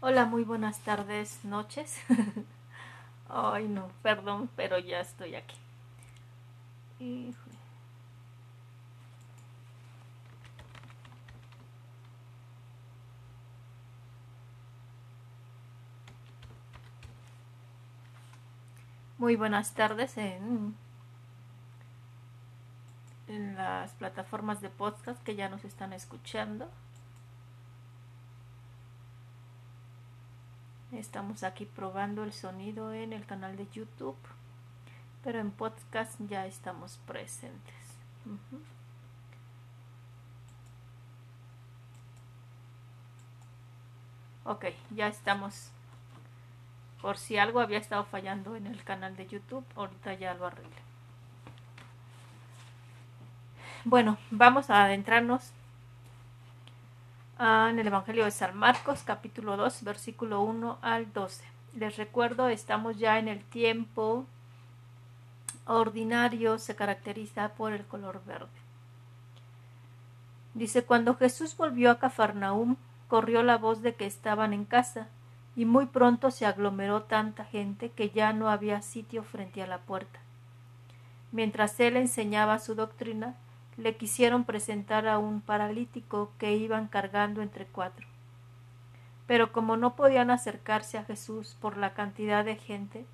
Hola, muy buenas tardes, noches. Ay, no, perdón, pero ya estoy aquí. Híjole. Muy buenas tardes en las plataformas de podcast que ya nos están escuchando. Estamos aquí probando el sonido en el canal de YouTube, pero en podcast ya estamos presentes. Ok, ya estamos. Por si algo había estado fallando en el canal de YouTube, ahorita ya lo arreglé. Bueno, vamos a adentrarnos en el Evangelio de San Marcos, capítulo 2, versículo 1 al 12. Les recuerdo, estamos ya en el tiempo ordinario, se caracteriza por el color verde. Dice, cuando Jesús volvió a Cafarnaúm, corrió la voz de que estaban en casa, y muy pronto se aglomeró tanta gente que ya no había sitio frente a la puerta. Mientras él enseñaba su doctrina, le quisieron presentar a un paralítico que iban cargando entre 4. Pero como no podían acercarse a Jesús por la cantidad de gente,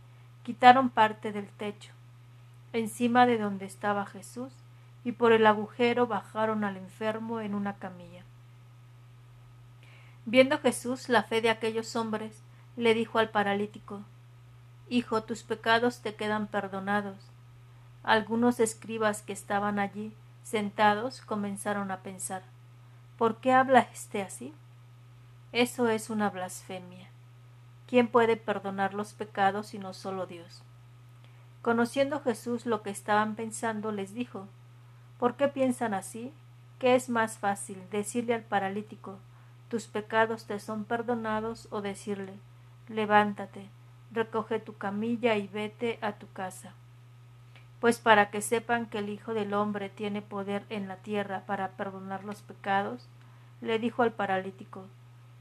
quitaron parte del techo, encima de donde estaba Jesús, y por el agujero bajaron al enfermo en una camilla. Viendo Jesús la fe de aquellos hombres, le dijo al paralítico, «Hijo, tus pecados te quedan perdonados». Algunos escribas que estaban allí, sentados, comenzaron a pensar, ¿por qué habla este así? Eso es una blasfemia. ¿Quién puede perdonar los pecados sino solo Dios? Conociendo Jesús lo que estaban pensando, les dijo, ¿por qué piensan así? ¿Qué es más fácil, decirle al paralítico, tus pecados te son perdonados, o decirle, levántate, recoge tu camilla y vete a tu casa? Pues para que sepan que el Hijo del Hombre tiene poder en la tierra para perdonar los pecados, le dijo al paralítico,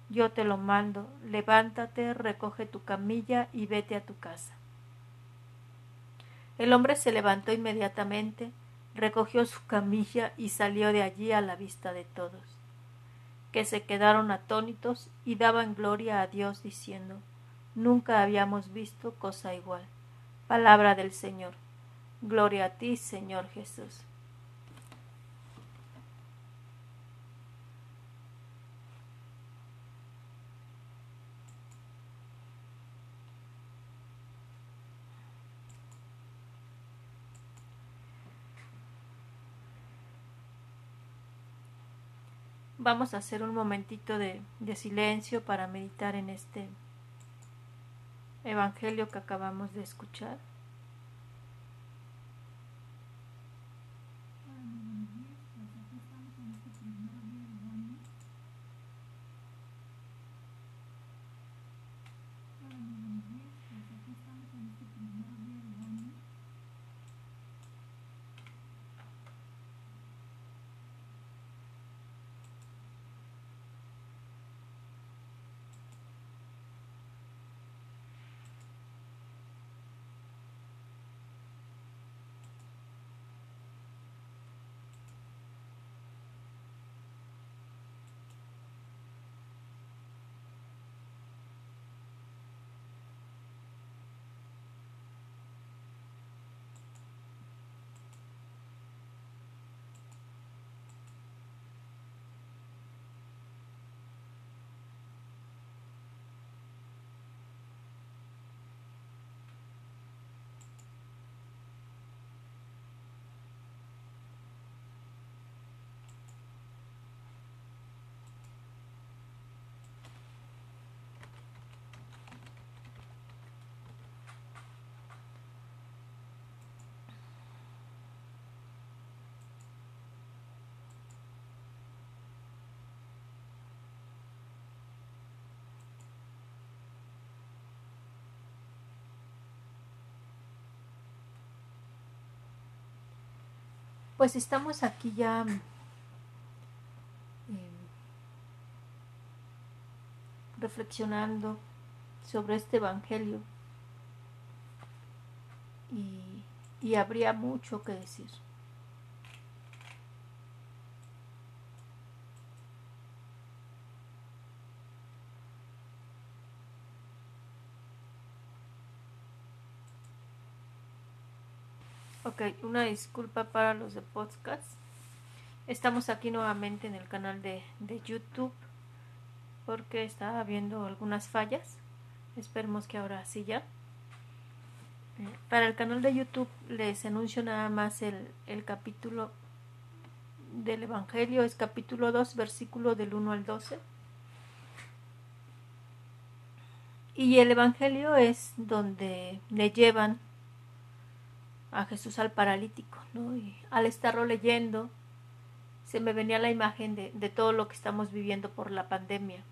yo te lo mando, levántate, recoge tu camilla y vete a tu casa. El hombre se levantó inmediatamente, recogió su camilla y salió de allí a la vista de todos, que se quedaron atónitos y daban gloria a Dios diciendo, nunca habíamos visto cosa igual. Palabra del Señor. Gloria a ti, Señor Jesús. Vamos a hacer un momentito de silencio para meditar en este evangelio que acabamos de escuchar. Pues estamos aquí ya reflexionando sobre este evangelio y habría mucho que decir. Ok, una disculpa para los de podcast. Estamos aquí nuevamente en el canal de YouTube porque estaba habiendo algunas fallas. Esperemos que ahora sí ya. Para el canal de YouTube les anuncio nada más el capítulo del Evangelio. Es capítulo 2, versículo del 1 al 12. Y el Evangelio es donde le llevan a Jesús al paralítico, ¿no? Y al estarlo leyendo se me venía la imagen de todo lo que estamos viviendo por la pandemia.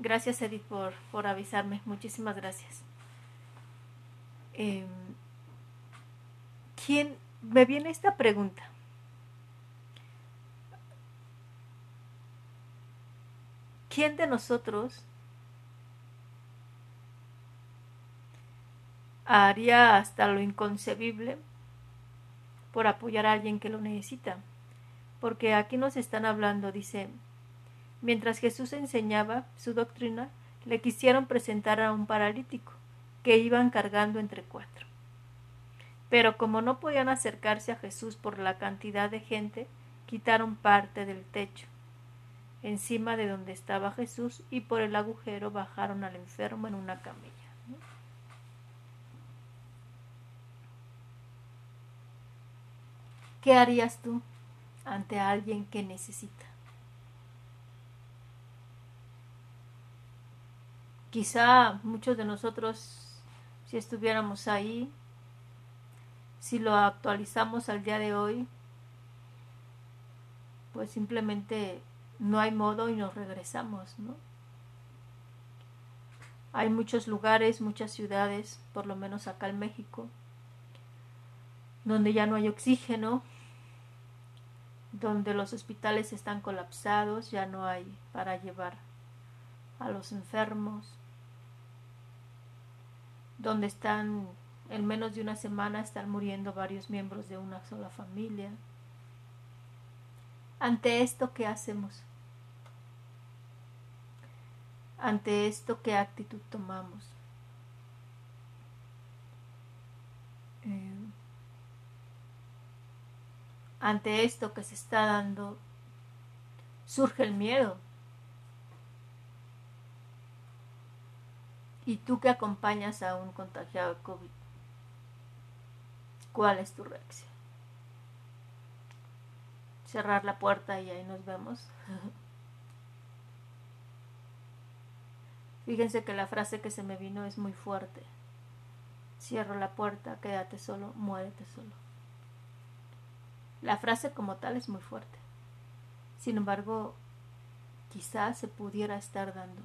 Gracias, Edith, por avisarme. Muchísimas gracias. ¿Quién? Me viene esta pregunta. ¿Quién de nosotros haría hasta lo inconcebible por apoyar a alguien que lo necesita? Porque aquí nos están hablando, dice: mientras Jesús enseñaba su doctrina, le quisieron presentar a un paralítico que iban cargando entre 4. Pero como no podían acercarse a Jesús por la cantidad de gente, quitaron parte del techo encima de donde estaba Jesús y por el agujero bajaron al enfermo en una camilla. ¿Qué harías tú ante alguien que necesita? Quizá muchos de nosotros, si estuviéramos ahí, si lo actualizamos al día de hoy, pues simplemente no hay modo y nos regresamos, ¿no? Hay muchos lugares, muchas ciudades, por lo menos acá en México, donde ya no hay oxígeno, donde los hospitales están colapsados, ya no hay para llevar a los enfermos, donde están en menos de una semana están muriendo varios miembros de una sola familia. Ante esto, ¿qué hacemos? Ante esto, ¿qué actitud tomamos? Ante esto que se está dando, surge el miedo. ¿Y tú que acompañas a un contagiado de COVID? ¿Cuál es tu reacción? Cerrar la puerta y ahí nos vemos. Fíjense que la frase que se me vino es muy fuerte. Cierro la puerta, quédate solo, muérete solo. La frase como tal es muy fuerte. Sin embargo, quizás se pudiera estar dando.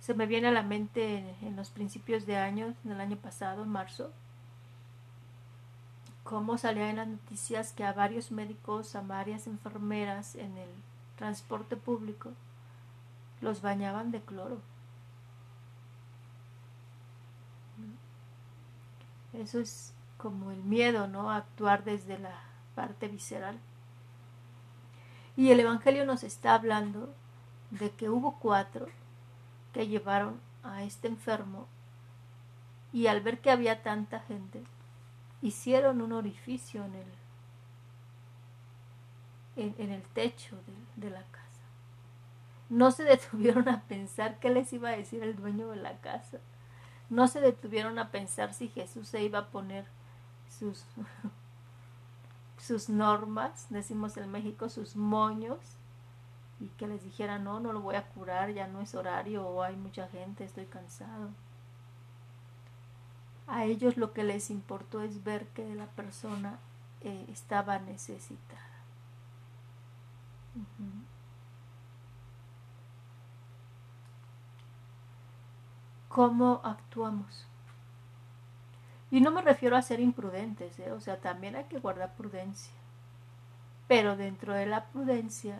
Se me viene a la mente en los principios de año, del año pasado, en marzo, cómo salía en las noticias que a varios médicos, a varias enfermeras en el transporte público, los bañaban de cloro. Eso es como el miedo, ¿no? A actuar desde la parte visceral. Y el Evangelio nos está hablando de que hubo 4 que llevaron a este enfermo y al ver que había tanta gente, hicieron un orificio en el techo de la casa. No se detuvieron a pensar qué les iba a decir el dueño de la casa. No se detuvieron a pensar si Jesús se iba a poner sus normas, decimos en México, sus moños, y que les dijera: no lo voy a curar, ya no es horario, o hay mucha gente, estoy cansado. A ellos lo que les importó es ver que la persona estaba necesitada. ¿Cómo actuamos? Y no me refiero a ser imprudentes, o sea, también hay que guardar prudencia. pero dentro de la prudencia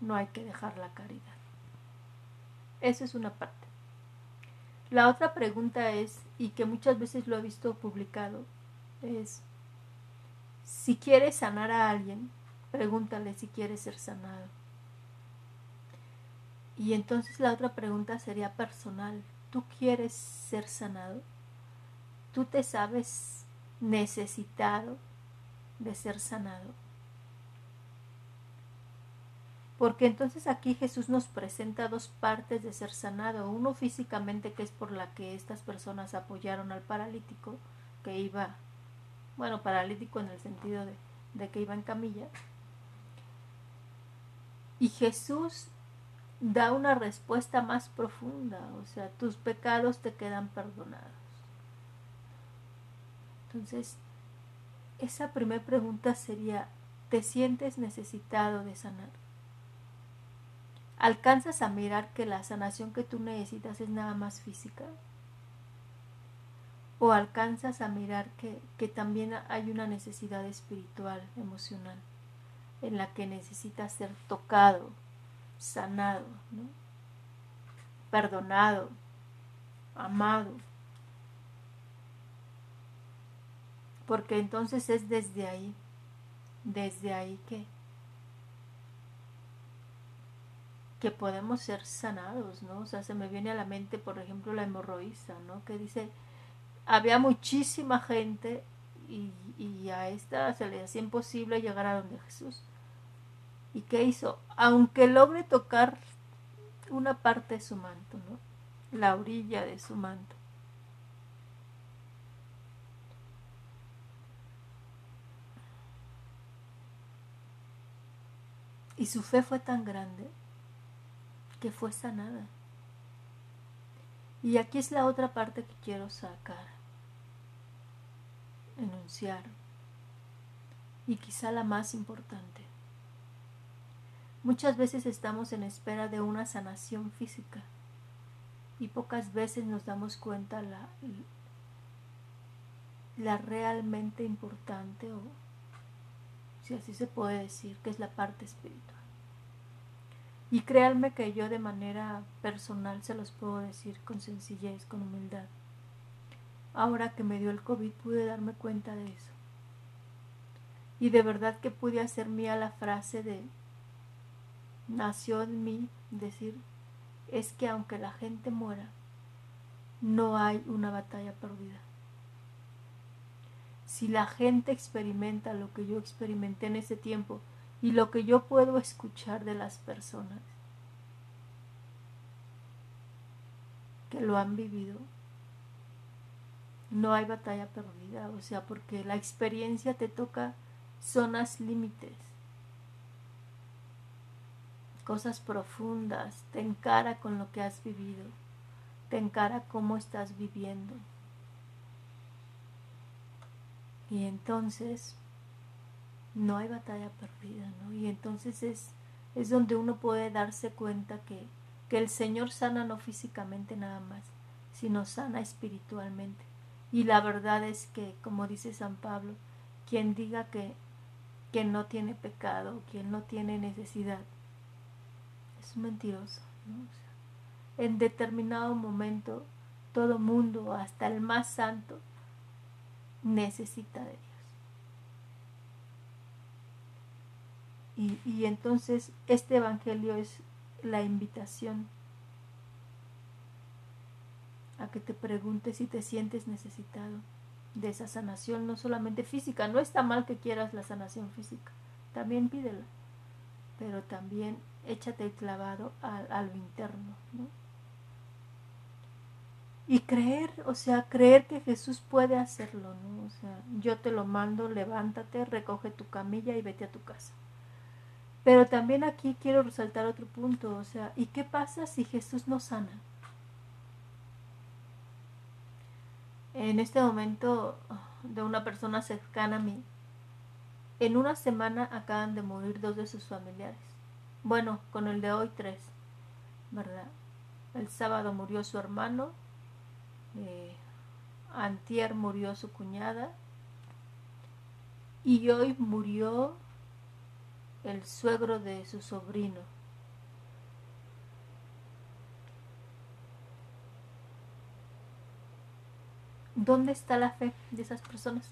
no hay que dejar la caridad. Esa es una parte. La otra pregunta es, y que muchas veces lo he visto publicado, es: si quieres sanar a alguien, pregúntale si quieres ser sanado. Y entonces la otra pregunta sería personal. ¿Tú quieres ser sanado? ¿Tú te sabes necesitado de ser sanado? Porque entonces aquí Jesús nos presenta dos partes de ser sanado. Uno físicamente, que es por la que estas personas apoyaron al paralítico, que iba, bueno, paralítico en el sentido de que iba en camilla. Y Jesús da una respuesta más profunda, o sea, tus pecados te quedan perdonados. Entonces, esa primera pregunta sería: ¿te sientes necesitado de sanar? ¿Alcanzas a mirar que la sanación que tú necesitas es nada más física? ¿O alcanzas a mirar que también hay una necesidad espiritual, emocional, en la que necesitas ser tocado, sanado, ¿no?, perdonado, amado? Porque entonces es desde ahí que podemos ser sanados, ¿no? O sea, se me viene a la mente, por ejemplo, la hemorroísa, ¿no?, que dice: había muchísima gente y a esta se le hacía imposible llegar a donde Jesús. ¿Y qué hizo? Aunque logre tocar una parte de su manto, ¿no?, la orilla de su manto. Y su fe fue tan grande que fue sanada. Y aquí es la otra parte que quiero sacar, enunciar, y quizá la más importante. Muchas veces estamos en espera de una sanación física y pocas veces nos damos cuenta la realmente importante, o si así se puede decir, que es la parte espiritual. Y créanme que yo de manera personal se los puedo decir con sencillez, con humildad. Ahora que me dio el COVID pude darme cuenta de eso. Y de verdad que pude hacer mía la frase de: nació en mí decir, es que aunque la gente muera, no hay una batalla perdida. Si la gente experimenta lo que yo experimenté en ese tiempo y lo que yo puedo escuchar de las personas que lo han vivido, no hay batalla perdida. O sea, porque la experiencia te toca zonas límites, cosas profundas, te encara con lo que has vivido, te encara cómo estás viviendo. Y entonces no hay batalla perdida, ¿no? Y entonces es donde uno puede darse cuenta que el Señor sana no físicamente nada más, sino sana espiritualmente. Y la verdad es que, como dice San Pablo, quien diga que no tiene pecado, quien no tiene necesidad, es mentiroso, ¿no? O sea, en determinado momento todo mundo, hasta el más santo, necesita de Dios. Y entonces este evangelio es la invitación a que te preguntes si te sientes necesitado de esa sanación, no solamente física. No está mal que quieras la sanación física, también pídela, pero también échate el clavado a lo interno, ¿no? Y creer, o sea, creer que Jesús puede hacerlo, ¿no? O sea, yo te lo mando, levántate, recoge tu camilla y vete a tu casa. Pero también aquí quiero resaltar otro punto, o sea, ¿y qué pasa si Jesús no sana? En este momento, de una persona cercana a mí, en una semana acaban de morir 2 de sus familiares. Bueno, con el de hoy 3, ¿verdad? El sábado murió su hermano, antier murió su cuñada y hoy murió el suegro de su sobrino. ¿Dónde está la fe de esas personas?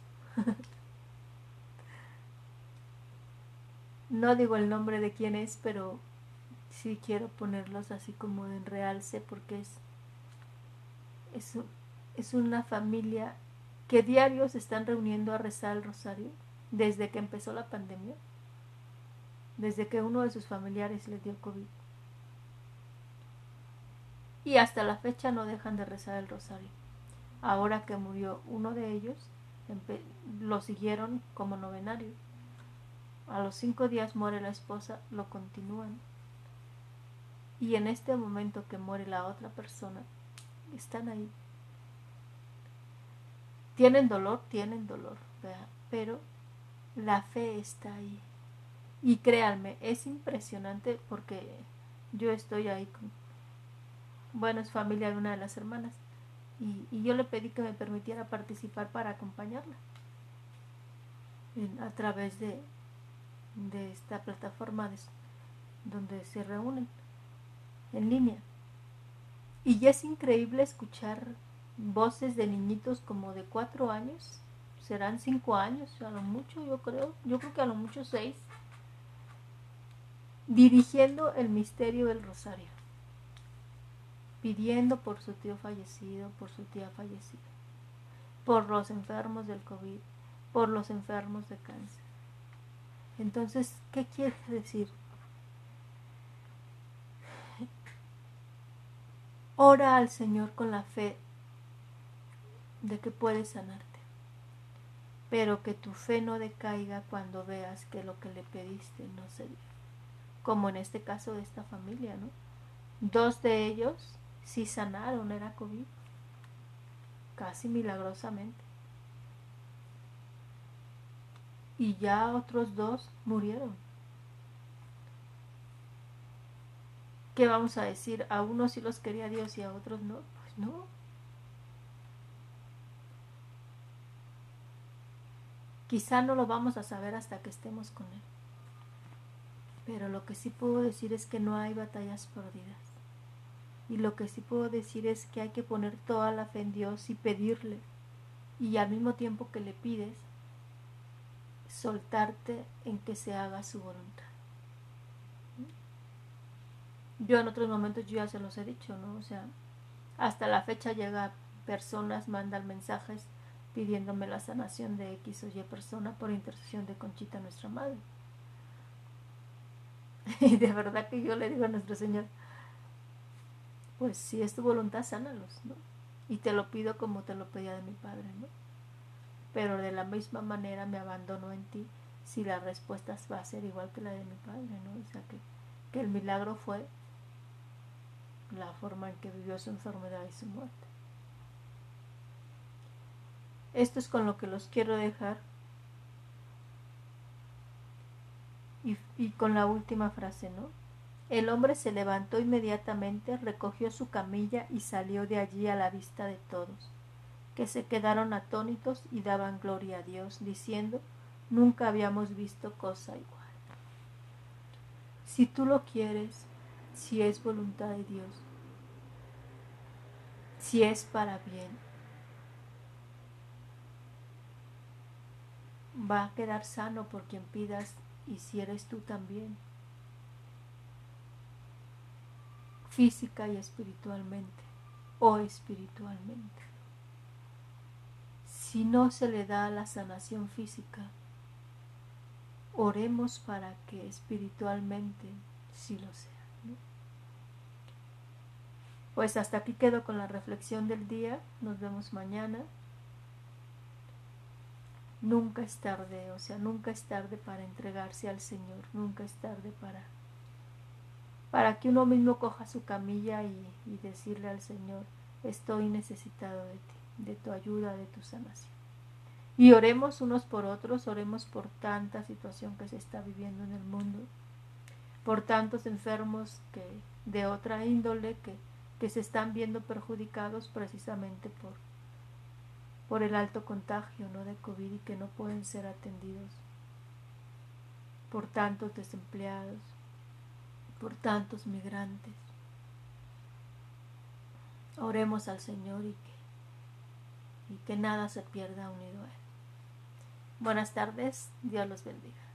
No digo el nombre de quién es, pero sí quiero ponerlos así como en realce, porque es una familia que diario se están reuniendo a rezar el rosario desde que empezó la pandemia, desde que uno de sus familiares le dio COVID. Y hasta la fecha no dejan de rezar el rosario. Ahora que murió uno de ellos, lo siguieron como novenario. A los 5 días muere la esposa, lo continúan. Y en este momento que muere la otra persona, están ahí. Tienen dolor, ¿verdad? Pero la fe está ahí. Y créanme, es impresionante porque yo estoy ahí con... Bueno, es familia de una de las hermanas. Y yo le pedí que me permitiera participar para acompañarla a través de esta plataforma donde se reúnen en línea. Y es increíble escuchar voces de niñitos como de 4 años, serán 5 años, a lo mucho yo creo que a lo mucho 6, dirigiendo el misterio del rosario, pidiendo por su tío fallecido, por su tía fallecida, por los enfermos del COVID, por los enfermos de cáncer. Entonces, ¿qué quiere decir? Ora al Señor con la fe de que puedes sanarte, pero que tu fe no decaiga cuando veas que lo que le pediste no se dio, como en este caso de esta familia, ¿no? 2 de ellos sí sanaron, era COVID, casi milagrosamente, y ya otros 2 murieron. ¿Qué vamos a decir? A unos sí los quería Dios y a otros no, pues no. Quizá no lo vamos a saber hasta que estemos con Él. Pero lo que sí puedo decir es que no hay batallas perdidas. Y lo que sí puedo decir es que hay que poner toda la fe en Dios y pedirle. Y al mismo tiempo que le pides, soltarte en que se haga su voluntad. Yo en otros momentos yo ya se los he dicho, ¿no? O sea, hasta la fecha llega personas, mandan mensajes pidiéndome la sanación de X o Y persona por intercesión de Conchita, nuestra madre. Y de verdad que yo le digo a nuestro Señor, pues si es tu voluntad, sánalos, ¿no? Y te lo pido como te lo pedía de mi padre, ¿no? Pero de la misma manera me abandono en ti si la respuesta va a ser igual que la de mi padre, ¿no? O sea, que el milagro fue la forma en que vivió su enfermedad y su muerte. Esto es con lo que los quiero dejar. Y con la última frase, ¿no? El hombre se levantó inmediatamente, recogió su camilla y salió de allí a la vista de todos, que se quedaron atónitos y daban gloria a Dios, diciendo, nunca habíamos visto cosa igual. Si tú lo quieres, si es voluntad de Dios, si es para bien, va a quedar sano por quien pidas, y si eres tú también, física y espiritualmente, o espiritualmente. Si no se le da la sanación física, oremos para que espiritualmente sí lo sea, ¿no? Pues hasta aquí quedo con la reflexión del día. Nos vemos mañana. Nunca es tarde, o sea, nunca es tarde para entregarse al Señor, nunca es tarde para que uno mismo coja su camilla y decirle al Señor, estoy necesitado de ti, de tu ayuda, de tu sanación. Y oremos unos por otros, oremos por tanta situación que se está viviendo en el mundo, por tantos enfermos que de otra índole que se están viendo perjudicados precisamente por el alto contagio, ¿no?, de COVID, y que no pueden ser atendidos. por tantos desempleados, por tantos migrantes. Oremos al Señor y que nada se pierda unido a Él. Buenas tardes, Dios los bendiga.